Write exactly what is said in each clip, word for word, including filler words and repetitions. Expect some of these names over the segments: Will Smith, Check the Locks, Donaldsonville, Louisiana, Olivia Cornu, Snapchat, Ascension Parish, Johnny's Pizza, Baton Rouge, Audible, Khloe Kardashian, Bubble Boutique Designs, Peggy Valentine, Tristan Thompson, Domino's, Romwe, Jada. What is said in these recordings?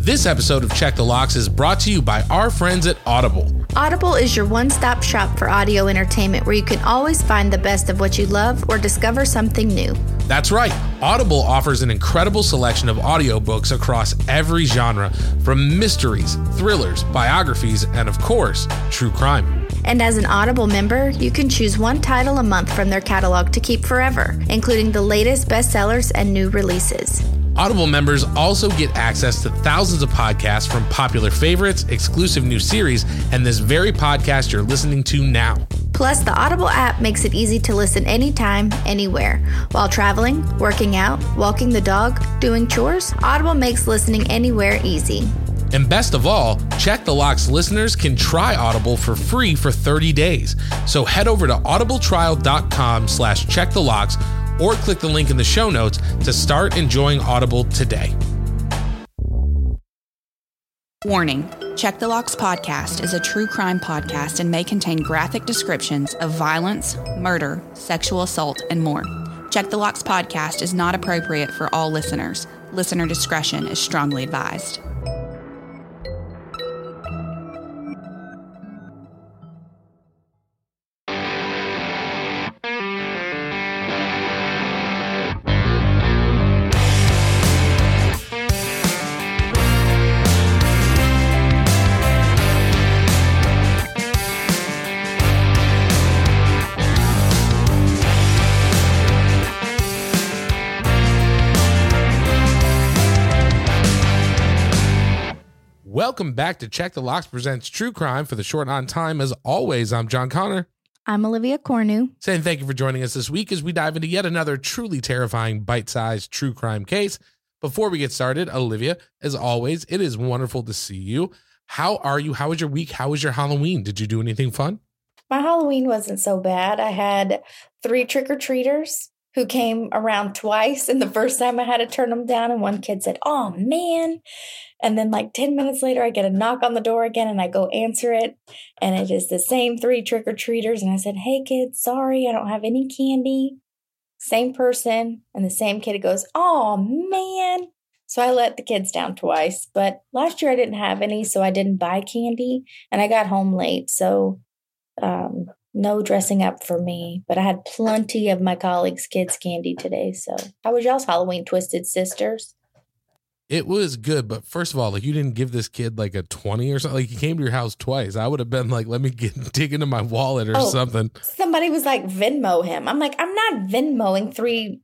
This episode of Check the Locks is brought to you by our friends at Audible. Audible is your one-stop shop for audio entertainment where you can always find the best of what you love or discover something new. That's right. Audible offers an incredible selection of audiobooks across every genre, from mysteries, thrillers, biographies, and of course, true crime. And as an Audible member, you can choose one title a month from their catalog to keep forever, including the latest bestsellers and new releases. Audible members also get access to thousands of podcasts from popular favorites, exclusive new series, and this very podcast you're listening to now. Plus, the Audible app makes it easy to listen anytime, anywhere. While traveling, working out, walking the dog, doing chores, Audible makes listening anywhere easy. And best of all, Check the Locks listeners can try Audible for free for thirty days. So head over to audible trial dot com slash check the locks or click the link in the show notes to start enjoying Audible today. Warning, Check the Locks podcast is a true crime podcast and may contain graphic descriptions of violence, murder, sexual assault, and more. Check the Locks podcast is not appropriate for all listeners. Listener discretion is strongly advised. Welcome back to Check the Locks Presents True Crime for the short on time. As always, I'm John Conner. I'm Olivia Cornu. Saying thank you for joining us this week as we dive into yet another truly terrifying bite-sized true crime case. Before we get started, Olivia, as always, it is wonderful to see you. How are you? How was your week? How was your Halloween? Did you do anything fun? My Halloween wasn't so bad. I had three trick-or-treaters who came around twice, and the first time I had to turn them down, and one kid said, "Oh, man." And then like ten minutes later, I get a knock on the door again and I go answer it. And it is the same three trick-or-treaters. And I said, "Hey, kids, sorry, I don't have any candy." Same person. And the same kid goes, "Oh, man." So I let the kids down twice. But last year I didn't have any, so I didn't buy candy. And I got home late. So um, no dressing up for me. But I had plenty of my colleagues' kids' candy today. So how was y'all's Halloween, Twisted Sisters? It was good, but first of all, like, you didn't give this kid like a twenty or something. Like, he came to your house twice. I would have been like, "Let me get dig into my wallet or oh, something." Somebody was like, "Venmo him." I'm like, "I'm not Venmoing three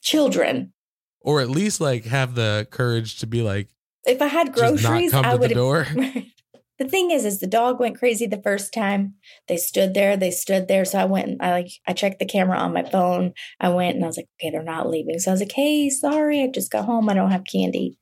children." Or at least like have the courage to be like, "If I had groceries, I would." The, the thing is, is the dog went crazy the first time. They stood there. They stood there. So I went and I like I checked the camera on my phone. I went and I was like, "Okay, they're not leaving." So I was like, "Hey, sorry, I just got home. I don't have candy."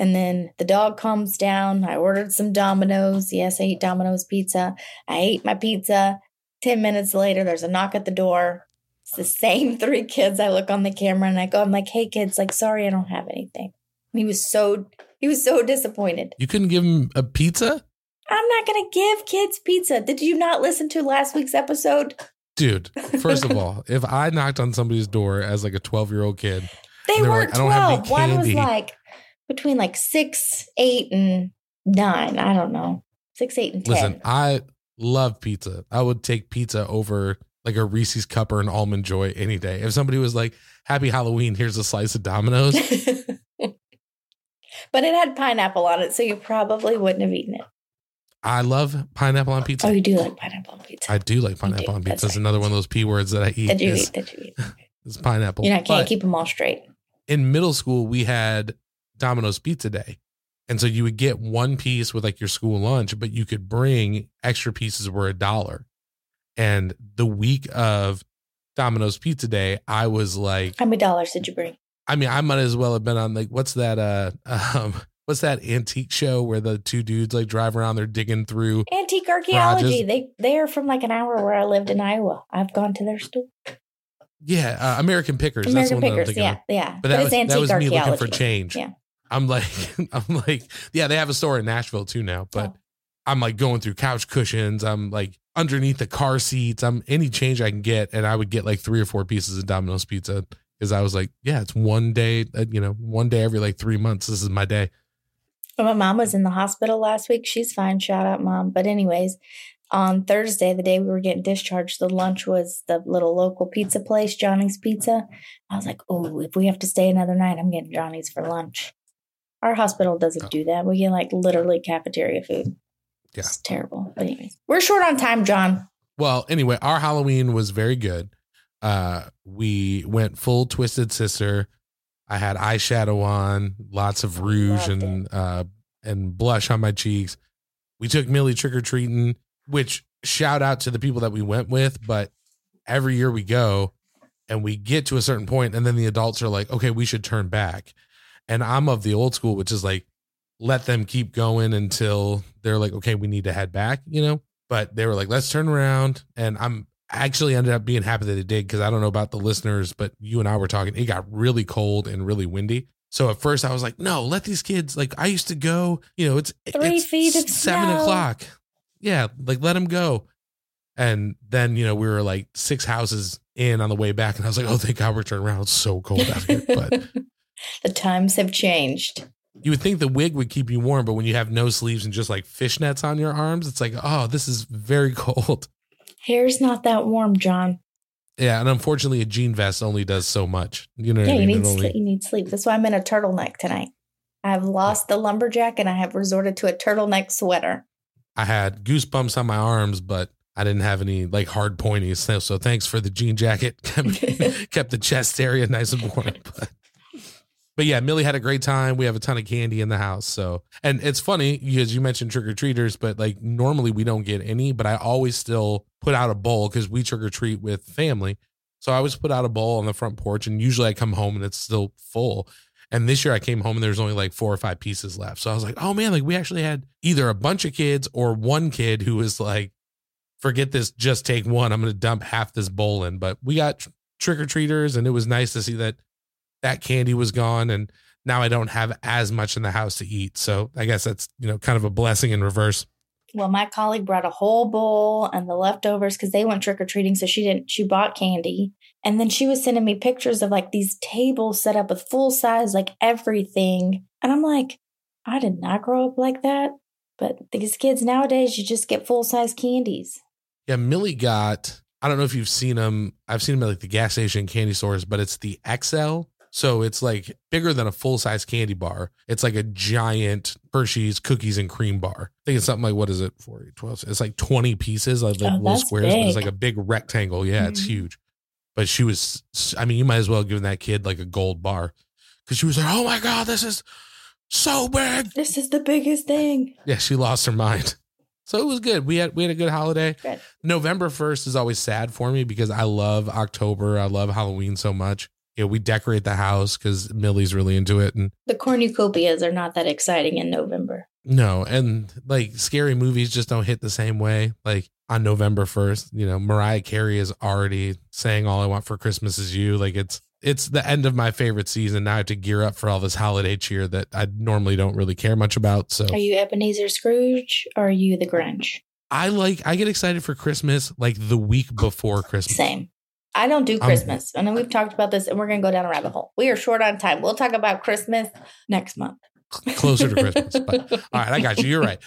And then the dog calms down. I ordered some Domino's. Yes, I ate Domino's pizza. I ate my pizza. Ten minutes later, there's a knock at the door. It's the same three kids. I look on the camera and I go, I'm like, "Hey, kids, like, sorry, I don't have anything." And he was so, he was so disappointed. You couldn't give him a pizza? I'm not going to give kids pizza. Did you not listen to last week's episode? Dude, first of all, if I knocked on somebody's door as like a twelve-year-old kid. They weren't like, twelve. One was like between like six, eight, and nine. I don't know. Six, eight, and ten. Listen, I love pizza. I would take pizza over like a Reese's Cup or an Almond Joy any day. If somebody was like, happy Halloween, here's a slice of Domino's. But it had pineapple on it, so you probably wouldn't have eaten it. I love pineapple on pizza. Oh, you do like pineapple on pizza. I do like pineapple do. on pizza. That's it's right. Another one of those P words that I eat. That you is, eat. That you eat. It's pineapple. You know, I can't but keep them all straight. In middle school, we had Domino's Pizza Day. And so you would get one piece with like your school lunch, but you could bring extra pieces were a dollar. And the week of Domino's Pizza Day, I was like, how many dollars did you bring? I mean, I might as well have been on like, what's that? Uh, um, What's that antique show where the two dudes like drive around? They're digging through antique archaeology. Garages. They they are from like an hour where I lived in Iowa. I've gone to their store. Yeah, uh, American Pickers. American that's Pickers. That yeah, of. yeah. But, but that, it's was, antique that was me looking for change. Yeah. I'm like, I'm like, yeah. They have a store in Nashville too now. But oh. I'm like going through couch cushions. I'm like underneath the car seats. I'm any change I can get, and I would get like three or four pieces of Domino's pizza because I was like, yeah, it's one day. You know, one day every like three months. This is my day. My mom was in the hospital last week. She's fine. Shout out, Mom. But anyways, on Thursday, the day we were getting discharged, the lunch was the little local pizza place, Johnny's Pizza. I was like, oh, if we have to stay another night, I'm getting Johnny's for lunch. Our hospital doesn't oh. do that. We get like literally cafeteria food. Yeah. It's terrible. But anyways, we're short on time, John. Well, anyway, our Halloween was very good. Uh, we went full Twisted Sister. I had eyeshadow on, lots of rouge and uh, and blush on my cheeks. We took Millie trick-or-treating, which shout out to the people that we went with. But every year we go and we get to a certain point and then the adults are like, okay, we should turn back. And I'm of the old school, which is like, let them keep going until they're like, okay, we need to head back, you know, but they were like, let's turn around. And I'm actually ended up being happy that it did because I don't know about the listeners, but you and I were talking. It got really cold and really windy. So at first I was like, no, let these kids, like I used to go, you know, it's three it's feet of seven snow. o'clock. Yeah. Like let them go. And then, you know, we were like six houses in on the way back and I was like, oh, thank God we're turning around. It's so cold out here. But the times have changed. You would think the wig would keep you warm, but when you have no sleeves and just like fishnets on your arms, it's like, oh, this is very cold. Hair's not that warm, John. Yeah, and unfortunately, a jean vest only does so much. You know, yeah, what I mean? you need only... sleep. You need sleep. That's why I'm in a turtleneck tonight. I've lost the lumberjack, and I have resorted to a turtleneck sweater. I had goosebumps on my arms, but I didn't have any like hard pointies. So, so thanks for the jean jacket. Kept the chest area nice and warm. But, but yeah, Millie had a great time. We have a ton of candy in the house. So, and it's funny because you mentioned trick or treaters, but like normally we don't get any. But I always still put out a bowl because we trick or treat with family. So I always put out a bowl on the front porch and usually I come home and it's still full. And this year I came home and there's only like four or five pieces left. So I was like, oh man, like we actually had either a bunch of kids or one kid who was like, forget this, just take one. I'm going to dump half this bowl in. But we got tr- trick or treaters and it was nice to see that that candy was gone. And now I don't have as much in the house to eat. So I guess that's, you know, kind of a blessing in reverse. Well, my colleague brought a whole bowl and the leftovers because they went trick-or-treating. So she didn't, she bought candy. And then she was sending me pictures of like these tables set up with full size, like everything. And I'm like, I did not grow up like that. But these kids nowadays, you just get full size candies. Yeah. Millie got, I don't know if you've seen them. I've seen them at like the gas station candy stores, but it's the X L. So it's like bigger than a full size candy bar. It's like a giant Hershey's cookies and cream bar. I think it's something like, what is it for you? twelve It's like twenty pieces, like oh, little squares, big. But it's like a big rectangle. Yeah, mm-hmm. It's huge. But she was, I mean, you might as well have given that kid like a gold bar because she was like, oh my God, this is so big. This is the biggest thing. Yeah, she lost her mind. So it was good. We had we had a good holiday. Good. November first is always sad for me because I love October. I love Halloween so much. Yeah, we decorate the house because Millie's really into it. And the cornucopias are not that exciting in November. No. And like scary movies just don't hit the same way. Like on November first, you know, Mariah Carey is already saying All I Want for Christmas Is You. Like it's it's the end of my favorite season. Now I have to gear up for all this holiday cheer that I normally don't really care much about. So, are you Ebenezer Scrooge or are you the Grinch? I like, I get excited for Christmas like the week before Christmas. Same. I don't do Christmas. Um, I know we've talked about this and we're going to go down a rabbit hole. We are short on time. We'll talk about Christmas next month. Closer to Christmas. But, all right, I got you. You're right.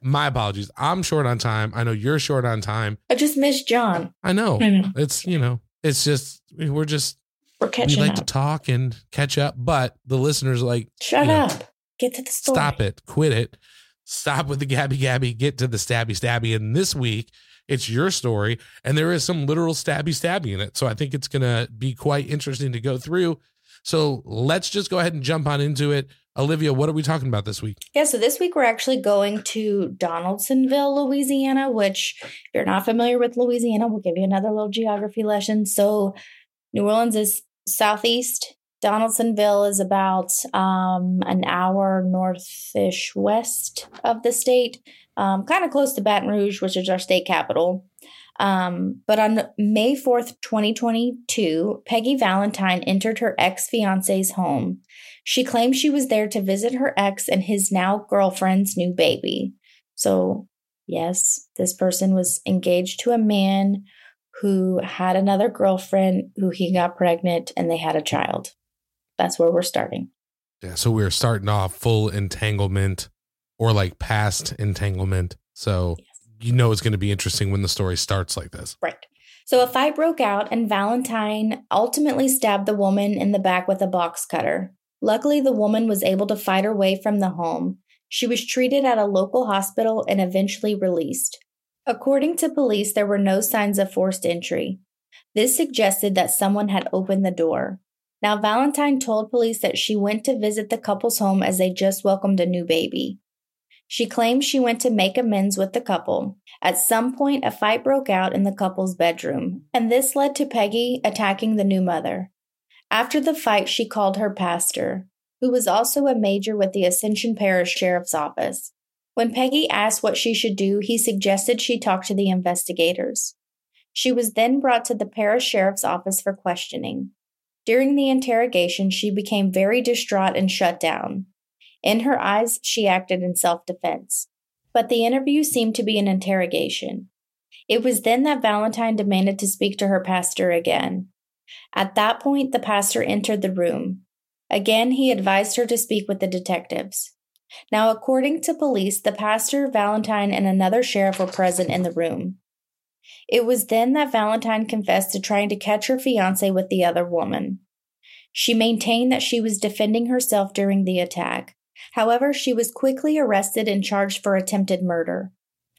My apologies. I'm short on time. I know you're short on time. I just miss John. I know. I know. It's, you know, it's just, we're just, we're catching we like up. to talk and catch up. But the listeners are like, shut up. Know, get to the story. Stop it. Quit it. Stop with the Gabby Gabby. Get to the Stabby Stabby. And this week, it's your story, and there is some literal stabby stabby in it. So I think it's going to be quite interesting to go through. So let's just go ahead and jump on into it. Olivia, what are we talking about this week? Yeah, so this week we're actually going to Donaldsonville, Louisiana, which if you're not familiar with Louisiana, we'll give you another little geography lesson. So New Orleans is southeast. Donaldsonville is about um, an hour north-ish west of the state. Um, kind of close to Baton Rouge, which is our state capital. Um, but on May fourth, twenty twenty-two, Peggy Valentine entered her ex-fiance's home. She claimed she was there to visit her ex and his now girlfriend's new baby. So, yes, this person was engaged to a man who had another girlfriend who he got pregnant and they had a child. That's where we're starting. Yeah, so we're starting off full entanglement. Or like past entanglement. So, yes. You know, it's going to be interesting when the story starts like this. Right. So a fight broke out and Valentine ultimately stabbed the woman in the back with a box cutter. Luckily, the woman was able to fight her way from the home. She was treated at a local hospital and eventually released. According to police, there were no signs of forced entry. This suggested that someone had opened the door. Now, Valentine told police that she went to visit the couple's home as they just welcomed a new baby. She claimed she went to make amends with the couple. At some point, a fight broke out in the couple's bedroom, and this led to Peggy attacking the new mother. After the fight, she called her pastor, who was also a major with the Ascension Parish Sheriff's Office. When Peggy asked what she should do, he suggested she talk to the investigators. She was then brought to the parish sheriff's office for questioning. During the interrogation, she became very distraught and shut down. In her eyes, she acted in self-defense. But the interview seemed to be an interrogation. It was then that Valentine demanded to speak to her pastor again. At that point, the pastor entered the room. Again, he advised her to speak with the detectives. Now, according to police, the pastor, Valentine, and another sheriff were present in the room. It was then that Valentine confessed to trying to catch her fiancé with the other woman. She maintained that she was defending herself during the attack. However, she was quickly arrested and charged for attempted murder.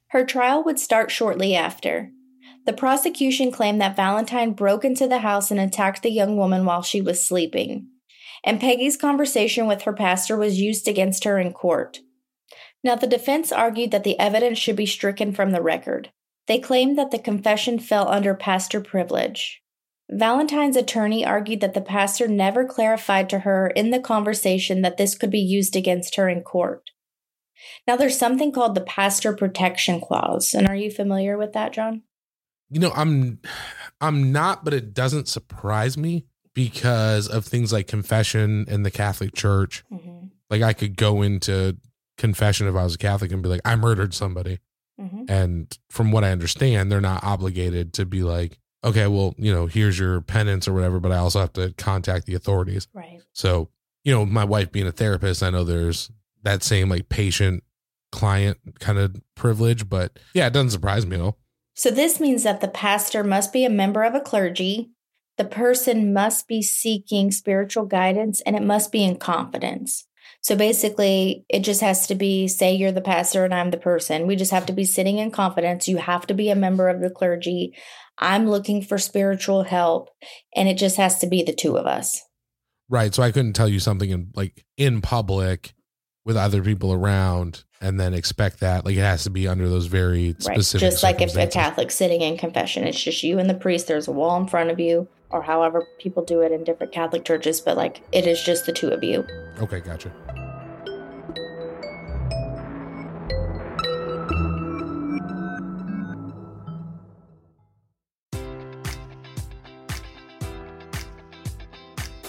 Her trial would start shortly after. The prosecution claimed that Valentine broke into the house and attacked the young woman while she was sleeping, and Peggy's conversation with her pastor was used against her in court. Now, the defense argued that the evidence should be stricken from the record. They claimed that the confession fell under pastor privilege. Valentine's attorney argued that the pastor never clarified to her in the conversation that this could be used against her in court. Now, there's something called the pastor protection clause, and are you familiar with that, John? You know, I'm I'm not, but it doesn't surprise me because of things like confession in the Catholic Church. Mm-hmm. Like, I could go into confession if I was a Catholic and be like, I murdered somebody. Mm-hmm. And from what I understand, they're not obligated to be like, okay, well, you know, here's your penance or whatever, but I also have to contact the authorities. Right. So, you know, my wife being a therapist, I know there's that same like patient client kind of privilege, but yeah, it doesn't surprise me at all. So this means that the pastor must be a member of a clergy. The person must be seeking spiritual guidance and it must be in confidence. So basically, it just has to be, say you're the pastor and I'm the person. We just have to be sitting in confidence. You have to be a member of the clergy. I'm looking for spiritual help, and it just has to be the two of us. Right. So I couldn't tell you something in like in public with other people around and then expect that. Like, it has to be under those very right. specific just like if a Catholic sitting in confession, it's just you and the priest. There's a wall in front of you, or however people do it in different Catholic churches. But like, it is just the two of you. Okay. Gotcha.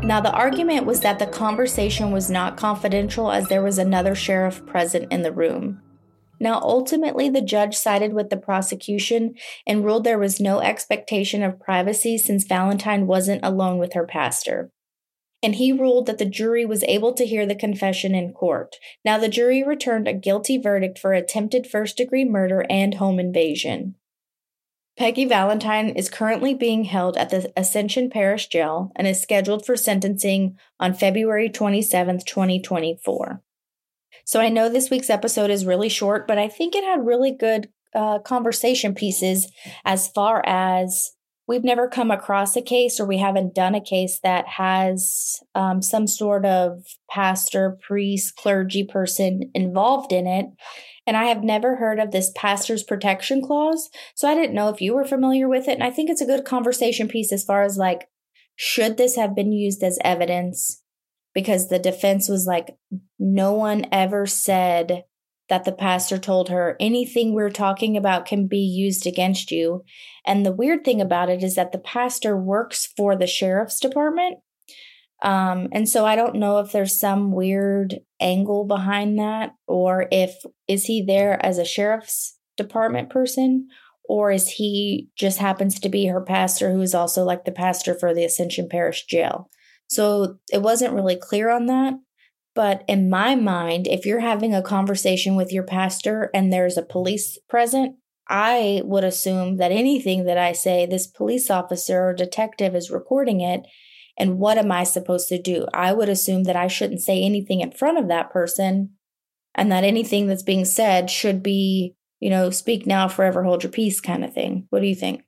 Now, the argument was that the conversation was not confidential as there was another sheriff present in the room. Now, ultimately, the judge sided with the prosecution and ruled there was no expectation of privacy since Valentine wasn't alone with her pastor. And he ruled that the jury was able to hear the confession in court. Now, the jury returned a guilty verdict for attempted first-degree murder and home invasion. Peggy Valentine is currently being held at the Ascension Parish Jail and is scheduled for sentencing on February twenty-seventh, twenty twenty-four. So I know this week's episode is really short, but I think it had really good uh, conversation pieces as far as we've never come across a case or we haven't done a case that has um, some sort of pastor, priest, clergy person involved in it. And I have never heard of this pastor's protection clause, so I didn't know if you were familiar with it. And I think it's a good conversation piece as far as like, should this have been used as evidence? Because the defense was like, no one ever said that the pastor told her anything we're talking about can be used against you. And the weird thing about it is that the pastor works for the sheriff's department. Um, and so I don't know if there's some weird angle behind that, or if is he there as a sheriff's department person, or is he just happens to be her pastor who is also like the pastor for the Ascension Parish Jail. So it wasn't really clear on that. But in my mind, if you're having a conversation with your pastor and there's a police present, I would assume that anything that I say, this police officer or detective is recording it. And what am I supposed to do? I would assume that I shouldn't say anything in front of that person and that anything that's being said should be, you know, speak now, forever hold your peace kind of thing. What do you think?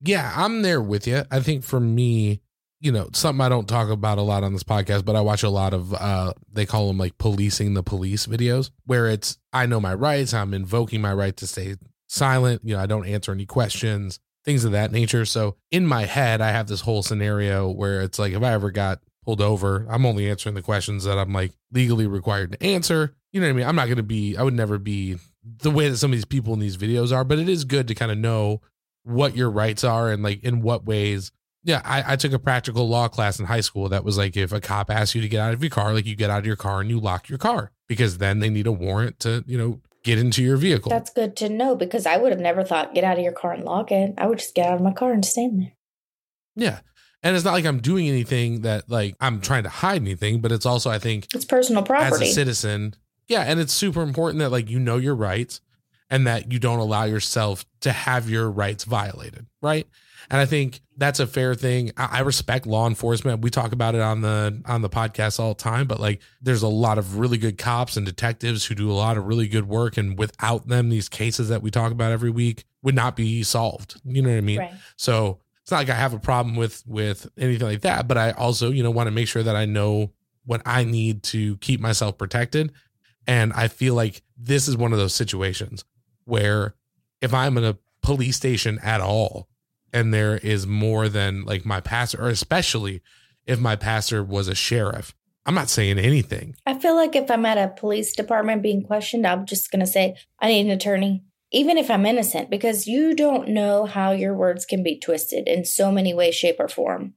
Yeah, I'm there with you. I think for me, you know, something I don't talk about a lot on this podcast, but I watch a lot of, uh, they call them like policing the police videos where it's, I know my rights. I'm invoking my right to stay silent. You know, I don't answer any questions. Things of that nature. So in my head, I have this whole scenario where it's like, if I ever got pulled over, I'm only answering the questions that I'm like legally required to answer. You know what I mean? I'm not going to be, I would never be the way that some of these people in these videos are, but it is good to kind of know what your rights are and like in what ways. Yeah. I, I took a practical law class in high school that was like, if a cop asks you to get out of your car, like you get out of your car and you lock your car because then they need a warrant to, you know, get into your vehicle. That's good to know because I would have never thought get out of your car and lock it. I would just get out of my car and stand there. Yeah. And it's not like I'm doing anything that like I'm trying to hide anything, but it's also, I think it's personal property as a citizen. Yeah. And it's super important that like, you know, your rights and that you don't allow yourself to have your rights violated. Right. And I think that's a fair thing. I respect law enforcement. We talk about it on the on the podcast all the time, but like there's a lot of really good cops and detectives who do a lot of really good work. And without them, these cases that we talk about every week would not be solved. You know what I mean? Right. So it's not like I have a problem with with anything like that. But I also, you know, want to make sure that I know what I need to keep myself protected. And I feel like this is one of those situations where if I'm in a police station at all, and there is more than like my pastor, or especially if my pastor was a sheriff. I'm not saying anything. I feel like if I'm at a police department being questioned, I'm just going to say, I need an attorney, even if I'm innocent, because you don't know how your words can be twisted in so many ways, shape, or form.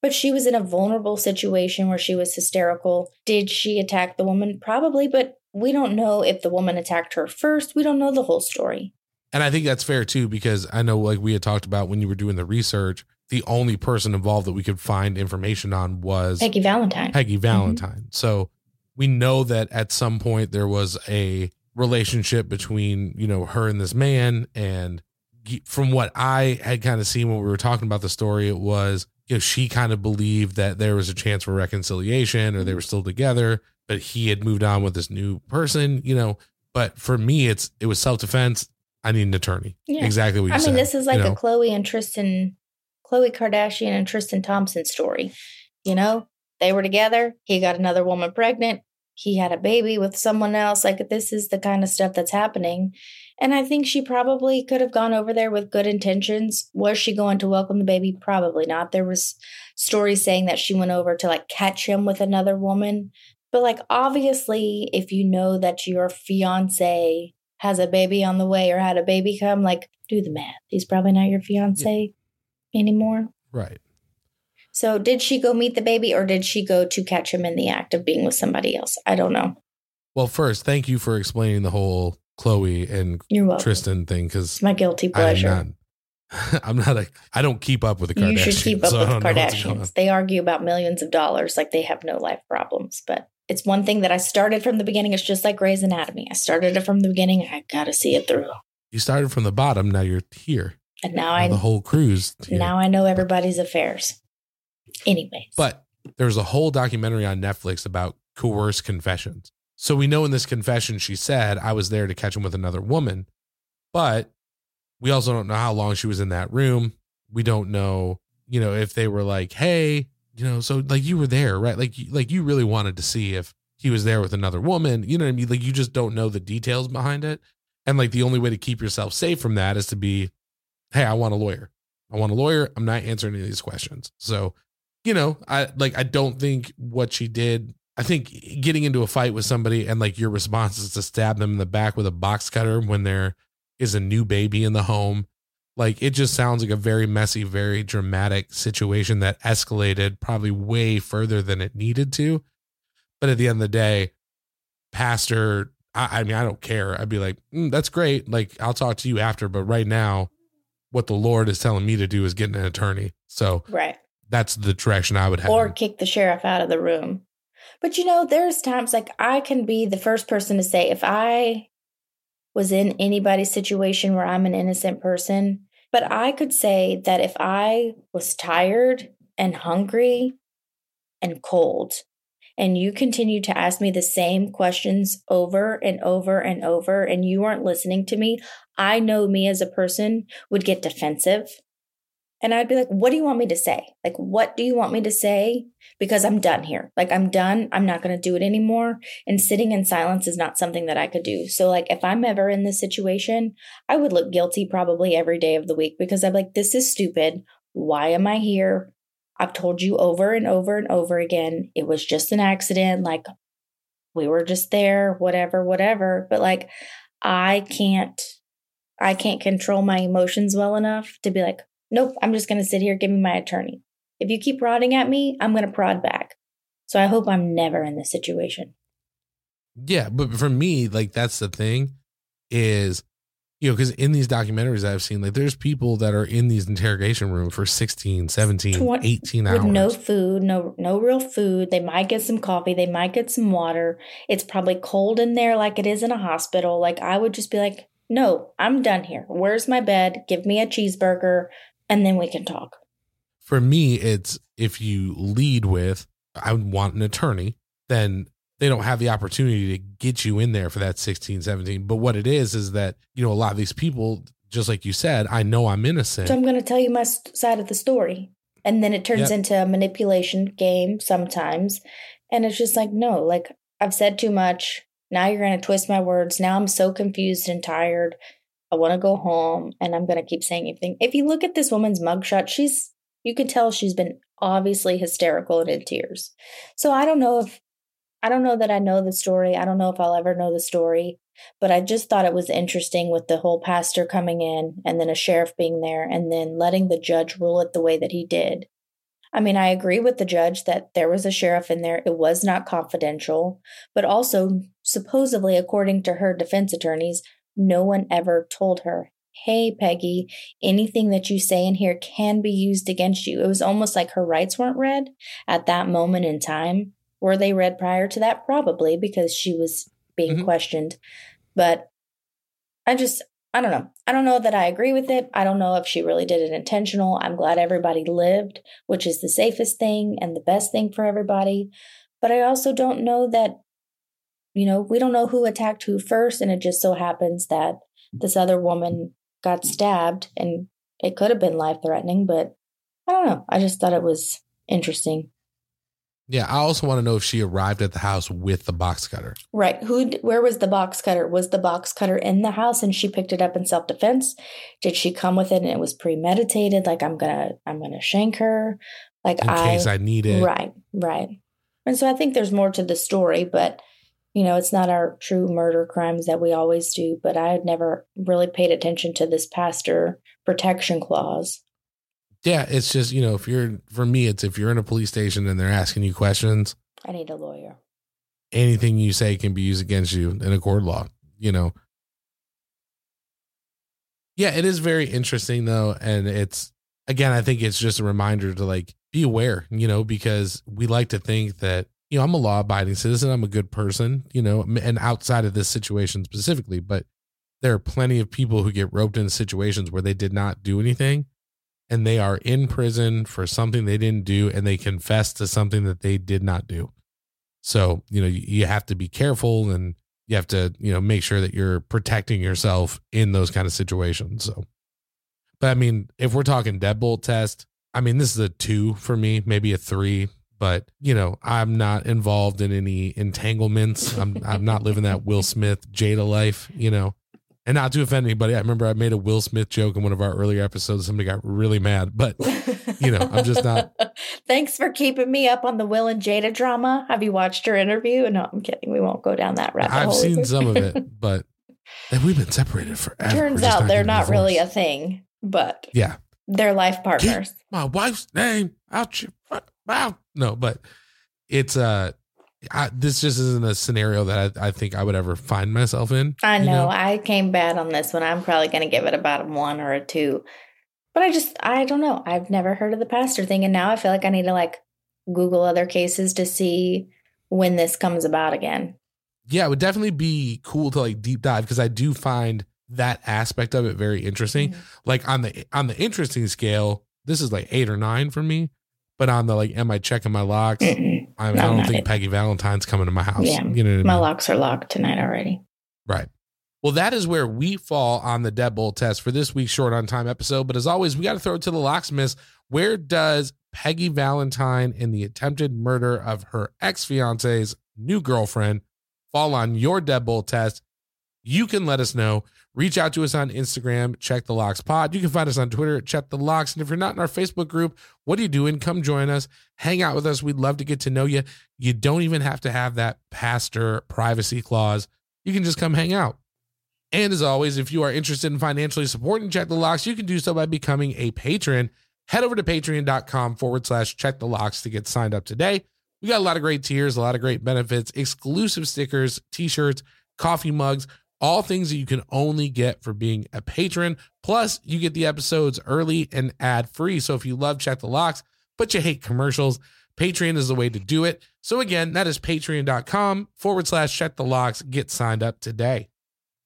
But she was in a vulnerable situation where she was hysterical. Did she attack the woman? Probably, but we don't know if the woman attacked her first. We don't know the whole story. And I think that's fair, too, because I know, like we had talked about when you were doing the research, the only person involved that we could find information on was Peggy Valentine. Peggy Valentine. Mm-hmm. So we know that at some point there was a relationship between, you know, her and this man. And from what I had kind of seen when we were talking about the story, it was, you know, she kind of believed that there was a chance for reconciliation or they were still together, but he had moved on with this new person, you know. But for me, it's it was self-defense. I need an attorney. Yeah. Exactly what you I said. I mean, this is like you know? a Khloe and Tristan, Khloe Kardashian and Tristan Thompson story. You know, they were together. He got another woman pregnant. He had a baby with someone else. Like, this is the kind of stuff that's happening. And I think she probably could have gone over there with good intentions. Was she going to welcome the baby? Probably not. There was stories saying that she went over to like catch him with another woman. But like, obviously, if you know that your fiance has a baby on the way or had a baby come, like, do the math. He's probably not your fiance yeah. anymore. Right. So did she go meet the baby or did she go to catch him in the act of being with somebody else? I don't know. Well, first, thank you for explaining the whole Khloe and Tristan thing, because my guilty pleasure. I'm not, I'm not a, I don't keep up with the Kardashians. You should keep up so with the Kardashians. They argue about millions of dollars like they have no life problems. But it's one thing that I started from the beginning. It's just like Grey's Anatomy. I started it from the beginning. I got to see it through. You started from the bottom. Now you're here. And now, now I the whole cruise. Here. Now I know everybody's affairs. Anyways. But there's a whole documentary on Netflix about coerced confessions. So we know in this confession, she said, I was there to catch him with another woman. But we also don't know how long she was in that room. We don't know, you know, if they were like, hey, you know, so like you were there, right? Like, like you really wanted to see if he was there with another woman. You know what I mean? Like, you just don't know the details behind it. And like, the only way to keep yourself safe from that is to be, hey, I want a lawyer. I want a lawyer. I'm not answering any of these questions. So, you know, I like, I don't think what she did. I think getting into a fight with somebody and like your response is to stab them in the back with a box cutter when there is a new baby in the home. Like, it just sounds like a very messy, very dramatic situation that escalated probably way further than it needed to. But at the end of the day, pastor, I, I mean, I don't care. I'd be like, mm, that's great. Like, I'll talk to you after. But right now, what the Lord is telling me to do is get an attorney. So right. That's the direction I would have. Or kick the sheriff out of the room. But, you know, there's times like I can be the first person to say, if I was in anybody's situation where I'm an innocent person, but I could say that if I was tired and hungry and cold and you continue to ask me the same questions over and over and over and you weren't listening to me, I know me as a person would get defensive. And I'd be like, what do you want me to say? Like, what do you want me to say? Because I'm done here. Like, I'm done. I'm not going to do it anymore. And sitting in silence is not something that I could do. So, like, if I'm ever in this situation, I would look guilty probably every day of the week because I'm like, this is stupid. Why am I here? I've told you over and over and over again. It was just an accident. Like, we were just there, whatever, whatever. But, like, I can't, I can't control my emotions well enough to be like, nope, I'm just going to sit here. Give me my attorney. If you keep prodding at me, I'm going to prod back. So I hope I'm never in this situation. Yeah. But for me, like, that's the thing is, you know, because in these documentaries I've seen, like, there's people that are in these interrogation rooms for sixteen, seventeen, eighteen hours. With no food, no, no real food. They might get some coffee. They might get some water. It's probably cold in there like it is in a hospital. Like, I would just be like, no, I'm done here. Where's my bed? Give me a cheeseburger. And then we can talk. For me, it's if you lead with, I want an attorney, then they don't have the opportunity to get you in there for that sixteen, seventeen. But what it is, is that, you know, a lot of these people, just like you said, I know I'm innocent. So I'm going to tell you my side of the story. And then it turns yep. into a manipulation game sometimes. And it's just like, no, like, I've said too much. Now you're going to twist my words. Now I'm so confused and tired. I want to go home, and I'm going to keep saying anything. If you look at this woman's mugshot, she's, you could tell she's been obviously hysterical and in tears. So I don't know if, I don't know that I know the story. I don't know if I'll ever know the story, but I just thought it was interesting with the whole pastor coming in and then a sheriff being there and then letting the judge rule it the way that he did. I mean, I agree with the judge that there was a sheriff in there. It was not confidential, but also supposedly, according to her defense attorneys, no one ever told her, hey, Peggy, anything that you say in here can be used against you. It was almost like her rights weren't read at that moment in time. Were they read prior to that? Probably, because she was being mm-hmm. questioned. But I just, I don't know. I don't know that I agree with it. I don't know if she really did it intentional. I'm glad everybody lived, which is the safest thing and the best thing for everybody. But I also don't know that, you know, we don't know who attacked who first. And it just so happens that this other woman got stabbed, and it could have been life threatening, but I don't know. I just thought it was interesting. Yeah, I also want to know if she arrived at the house with the box cutter. Right. Who? Where was the box cutter? Was the box cutter in the house and she picked it up in self-defense? Did she come with it and it was premeditated? Like, I'm gonna, I'm gonna shank her. Like, in I, case I need it. Right. Right. And so I think there's more to the story, but you know, it's not our true murder crimes that we always do. But I had never really paid attention to this pastor protection clause. Yeah, it's just, you know, if you're, for me, it's if you're in a police station and they're asking you questions. I need a lawyer. Anything you say can be used against you in a court law, you know. Yeah, it is very interesting, though. And it's, again, I think it's just a reminder to, like, be aware, you know, because we like to think that, you know, I'm a law-abiding citizen. I'm a good person, you know, and outside of this situation specifically. But there are plenty of people who get roped into situations where they did not do anything. And they are in prison for something they didn't do, and they confess to something that they did not do. So, you know, you have to be careful, and you have to, you know, make sure that you're protecting yourself in those kind of situations. So, but I mean, if we're talking deadbolt test, I mean, this is a two for me, maybe a three, but you know, I'm not involved in any entanglements. I'm, I'm not living that Will Smith Jada life, you know. And not to offend anybody, I remember I made a Will Smith joke in one of our earlier episodes. Somebody got really mad, but, you know, I'm just not. Thanks for keeping me up on the Will and Jada drama. Have you watched her interview? No, I'm kidding. We won't go down that rabbit hole. I've seen some of it, but we've been separated forever. Turns out not they're not divorced. Really a thing, but yeah, they're life partners. Get my wife's name out your mouth. No, but it's, uh, I, this just isn't a scenario that I, I think I would ever find myself in. I know, you know, I came bad on this one. I'm probably going to give it about a one or a two, but I just, I don't know. I've never heard of the pastor thing. And now I feel like I need to like Google other cases to see when this comes about again. Yeah, it would definitely be cool to like deep dive, because I do find that aspect of it very interesting. Mm-hmm. Like on the, on the interesting scale, this is like eight or nine for me. But on the, like, am I checking my locks? Mm-mm. I, no, I don't think it. Peggy Valentine's coming to my house. Yeah, you know what I mean? My locks are locked tonight already. Right. Well, that is where we fall on the deadbolt test for this week's Short on Time episode. But as always, we got to throw it to the locksmiths. Where does Peggy Valentine and the attempted murder of her ex-fiance's new girlfriend fall on your deadbolt test? You can let us know. Reach out to us on Instagram, Check the Locks Pod. You can find us on Twitter at Check the Locks. And if you're not in our Facebook group, what are you doing? Come join us. Hang out with us. We'd love to get to know you. You don't even have to have that pastor privacy clause. You can just come hang out. And as always, if you are interested in financially supporting Check the Locks, you can do so by becoming a patron. Head over to patreon.com forward slash Check the Locks to get signed up today. We got a lot of great tiers, a lot of great benefits, exclusive stickers, t-shirts, coffee mugs, all things that you can only get for being a patron. Plus, you get the episodes early and ad-free. So if you love Check the Locks, but you hate commercials, Patreon is the way to do it. So again, that is patreon.com forward slash Check the Locks. Get signed up today.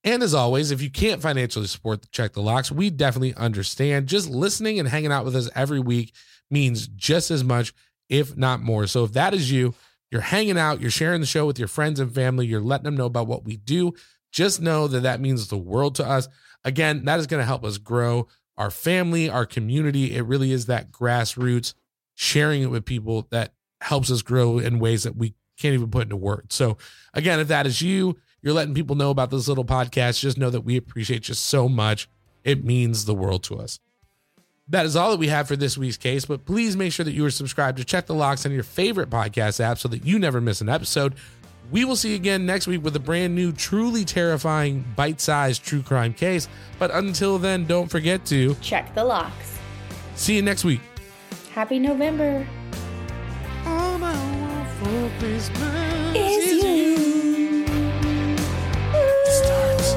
And as always, if you can't financially support the Check the Locks, we definitely understand. Just listening and hanging out with us every week means just as much, if not more. So if that is you, you're hanging out, you're sharing the show with your friends and family, you're letting them know about what we do, just know that that means the world to us. Again, that is going to help us grow our family, our community. It really is that grassroots sharing it with people that helps us grow in ways that we can't even put into words. So again, if that is you, you're letting people know about this little podcast, just know that we appreciate you so much. It means the world to us. That is all that we have for this week's case, but please make sure that you are subscribed to Check the Locks on your favorite podcast app so that you never miss an episode. We will see you again next week with a brand new, truly terrifying, bite-sized true crime case. But until then, don't forget to check the locks. See you next week. Happy November. All I want for Christmas is, is you. It starts.